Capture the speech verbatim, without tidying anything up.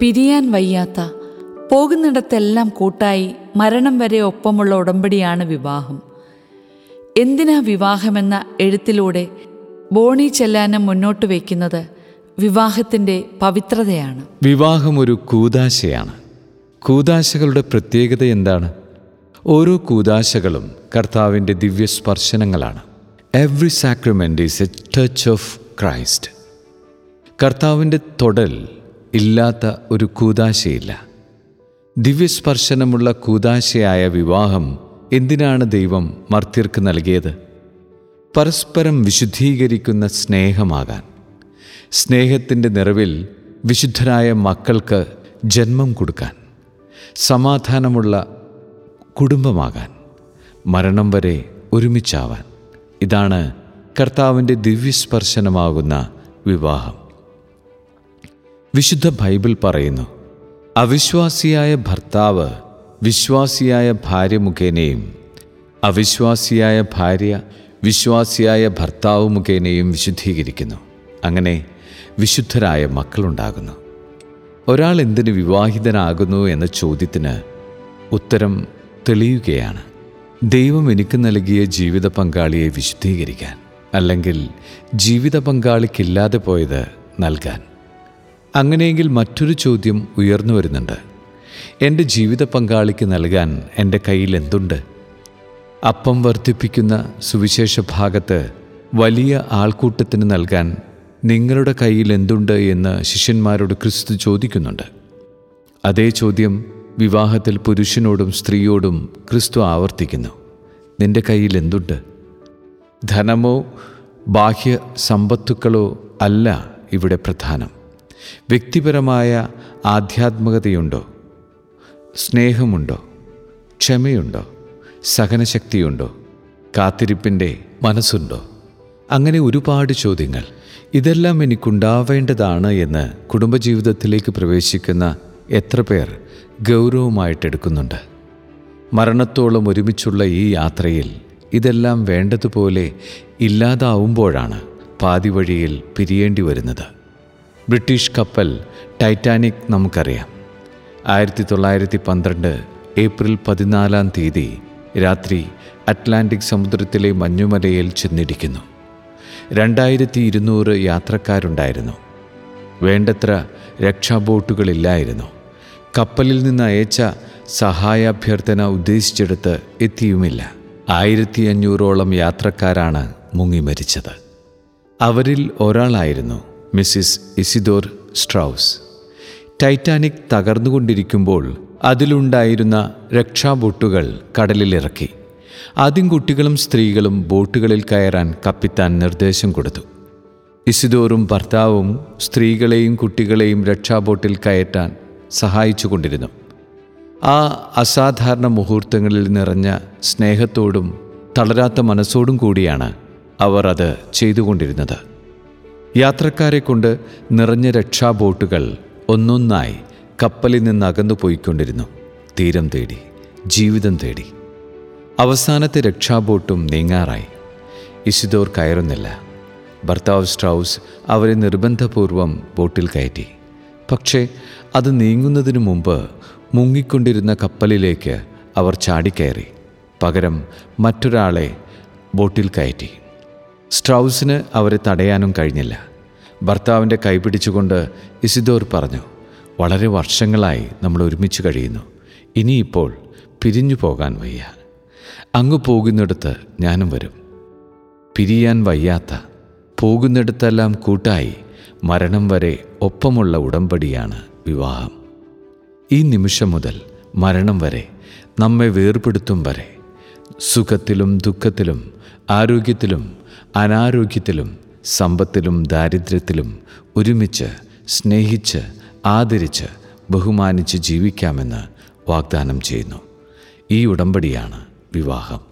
പിരിയാൻ വയ്യാത്ത, പോകുന്നിടത്തെല്ലാം കൂട്ടായി മരണം വരെ ഒപ്പമുള്ള ഉടമ്പടിയാണ് വിവാഹം. എന്തിനാ വിവാഹമെന്ന എഴുത്തിലൂടെ ബോണി ചെല്ലാനം മുന്നോട്ട് വയ്ക്കുന്നത് വിവാഹത്തിൻ്റെ പവിത്രതയാണ്. വിവാഹം ഒരു കൂദാശയാണ്. കൂദാശകളുടെ പ്രത്യേകത എന്താണ്? ഓരോ കൂദാശകളും കർത്താവിൻ്റെ ദിവ്യസ്പർശനങ്ങളാണ്. Every sacrament is a touch of Christ. കർത്താവിൻ്റെ തൊടൽ ഇല്ലാത്ത ഒരു കൂദാശയില്ല. ദിവ്യസ്പർശനമുള്ള കൂദാശയായ വിവാഹം എന്തിനാണ് ദൈവം മർത്യർക്ക് നൽകിയത്? പരസ്പരം വിശുദ്ധീകരിക്കുന്ന സ്നേഹമാകാൻ. സ്നേഹത്തിൻ്റെ നിറവിൽ വിശുദ്ധരായ മക്കൾക്ക് ജന്മം കൊടുക്കാൻ, സമാധാനമുള്ള കുടുംബമാകാൻ, മരണം വരെ ഒരുമിച്ചാവാൻ. ഇതാണ് കർത്താവിൻ്റെ ദിവ്യസ്പർശനമാകുന്ന വിവാഹം. വിശുദ്ധ ബൈബിൾ പറയുന്നു, അവിശ്വാസിയായ ഭർത്താവ് വിശ്വാസിയായ ഭാര്യ മുഖേനയും അവിശ്വാസിയായ ഭാര്യ വിശ്വാസിയായ ഭർത്താവ് മുഖേനയും വിശുദ്ധീകരിക്കുന്നു. അങ്ങനെ വിശുദ്ധരായ മക്കളുണ്ടാകുന്നു. ഒരാൾ എന്തിന് വിവാഹിതനാകുന്നു എന്ന ചോദ്യത്തിന് ഉത്തരം തെളിയുകയാണ്. ദൈവം എനിക്ക് നൽകിയ ജീവിത പങ്കാളിയെ വിശുദ്ധീകരിക്കാൻ, അല്ലെങ്കിൽ ജീവിത പങ്കാളിക്കില്ലാതെ പോയത് നൽകാൻ. അങ്ങനെയെങ്കിൽ മറ്റൊരു ചോദ്യം ഉയർന്നു വരുന്നുണ്ട്. എൻ്റെ ജീവിത പങ്കാളിക്ക് നൽകാൻ എൻ്റെ കയ്യിൽ എന്തുണ്ട്? അപ്പം വർദ്ധിപ്പിക്കുന്ന സുവിശേഷ ഭാഗത്ത് വലിയ ആൾക്കൂട്ടത്തിന് നൽകാൻ നിങ്ങളുടെ കയ്യിൽ എന്തുണ്ട് എന്ന് ശിഷ്യന്മാരോട് ക്രിസ്തു ചോദിക്കുന്നുണ്ട്. അതേ ചോദ്യം വിവാഹത്തിൽ പുരുഷനോടും സ്ത്രീയോടും ക്രിസ്തു ആവർത്തിക്കുന്നു. നിൻ്റെ കയ്യിൽ എന്തുണ്ട്? ധനമോ ബാഹ്യ സമ്പത്തുക്കളോ അല്ല ഇവിടെ പ്രധാനം. വ്യക്തിപരമായ ആധ്യാത്മികതയുണ്ടോ? സ്നേഹമുണ്ടോ? ക്ഷമയുണ്ടോ? സഹനശക്തിയുണ്ടോ? കാത്തിരിപ്പിൻ്റെ മനസ്സുണ്ടോ? അങ്ങനെ ഒരുപാട് ചോദ്യങ്ങൾ. ഇതെല്ലാം എനിക്കുണ്ടാവേണ്ടതാണ് എന്ന് കുടുംബജീവിതത്തിലേക്ക് പ്രവേശിക്കുന്ന എത്ര പേർ ഗൗരവമായിട്ടെടുക്കുന്നുണ്ട്? മരണത്തോളം ഒരുമിച്ചുള്ള ഈ യാത്രയിൽ ഇതെല്ലാം വേണ്ടതുപോലെ ഇല്ലാതാവുമ്പോഴാണ് പാതി വഴിയിൽ പിരിയേണ്ടി വരുന്നത്. ബ്രിട്ടീഷ് കപ്പൽ ടൈറ്റാനിക് നമുക്കറിയാം. ആയിരത്തി തൊള്ളായിരത്തി പന്ത്രണ്ട് ഏപ്രിൽ പതിനാലാം തീയതി രാത്രി അറ്റ്ലാന്റിക് സമുദ്രത്തിലെ മഞ്ഞുമലയിൽ ചെന്നിരിക്കുന്നു. രണ്ടായിരത്തി ഇരുന്നൂറ് യാത്രക്കാരുണ്ടായിരുന്നു. വേണ്ടത്ര രക്ഷാബോട്ടുകളില്ലായിരുന്നു. കപ്പലിൽ നിന്ന് അയച്ച സഹായാഭ്യർത്ഥന ഉദ്ദേശിച്ചെടുത്ത് എത്തിയുമില്ല. ആയിരത്തി അഞ്ഞൂറോളം യാത്രക്കാരാണ് മുങ്ങിമരിച്ചത്. അവരിൽ ഒരാളായിരുന്നു മിസ്സിസ് ഇസിദോർ സ്ട്രൗസ്. ടൈറ്റാനിക് തകർന്നുകൊണ്ടിരിക്കുമ്പോൾ അതിലുണ്ടായിരുന്ന രക്ഷാബോട്ടുകൾ കടലിലിറക്കി. ആദ്യം കുട്ടികളും സ്ത്രീകളും ബോട്ടുകളിൽ കയറാൻ കപ്പിത്താൻ നിർദ്ദേശം കൊടുത്തു. ഇസിദോറും ഭർത്താവും സ്ത്രീകളെയും കുട്ടികളെയും രക്ഷാബോട്ടിൽ കയറ്റാൻ സഹായിച്ചു കൊണ്ടിരുന്നു. ആ അസാധാരണ മുഹൂർത്തങ്ങളിൽ നിറഞ്ഞ സ്നേഹത്തോടും തളരാത്ത മനസ്സോടും കൂടിയാണ് അവർ അത് ചെയ്തുകൊണ്ടിരുന്നത്. യാത്രക്കാരെ കൊണ്ട് നിറഞ്ഞ രക്ഷാബോട്ടുകൾ ഒന്നൊന്നായി കപ്പലിൽ നിന്ന് അകന്നു പോയിക്കൊണ്ടിരുന്നു. തീരം തേടി, ജീവിതം തേടി. അവസാനത്തെ രക്ഷാബോട്ടും നീങ്ങാറായി. ഇസിദോർ കയറുന്നില്ല. ഭർത്താവ് സ്ട്രൗസ് അവരെ നിർബന്ധപൂർവം ബോട്ടിൽ കയറ്റി. പക്ഷേ അത് നീങ്ങുന്നതിനു മുമ്പ് മുങ്ങിക്കൊണ്ടിരുന്ന കപ്പലിലേക്ക് അവർ ചാടിക്കയറി. പകരം മറ്റൊരാളെ ബോട്ടിൽ കയറ്റി. സ്ട്രൗസിന് അവരെ തടയാനും കഴിഞ്ഞില്ല. ഭർത്താവിൻ്റെ കൈപിടിച്ചുകൊണ്ട് ഇസിദോർ പറഞ്ഞു, വളരെ വർഷങ്ങളായി നമ്മൾ ഒരുമിച്ച് കഴിയുന്നു. ഇനിയിപ്പോൾ പിരിഞ്ഞു പോകാൻ വയ്യ. അങ്ങ് പോകുന്നിടത്ത് ഞാനും വരും. പിരിയാൻ വയ്യാത്ത, പോകുന്നിടത്തെല്ലാം കൂട്ടായി മരണം വരെ ഒപ്പമുള്ള ഉടമ്പടിയാണ് വിവാഹം. ഈ നിമിഷം മുതൽ മരണം വരെ, നമ്മെ വേർപെടുത്തും വരെ, സുഖത്തിലും ദുഃഖത്തിലും ആരോഗ്യത്തിലും അനാരോഗ്യത്തിലും സമ്പത്തിലും ദാരിദ്ര്യത്തിലും ഒരുമിച്ച് സ്നേഹിച്ച് ആദരിച്ച് ബഹുമാനിച്ച് ജീവിക്കാമെന്ന് വാഗ്ദാനം ചെയ്യുന്നു. ഈ ഉടമ്പടിയാണ് വിവാഹം.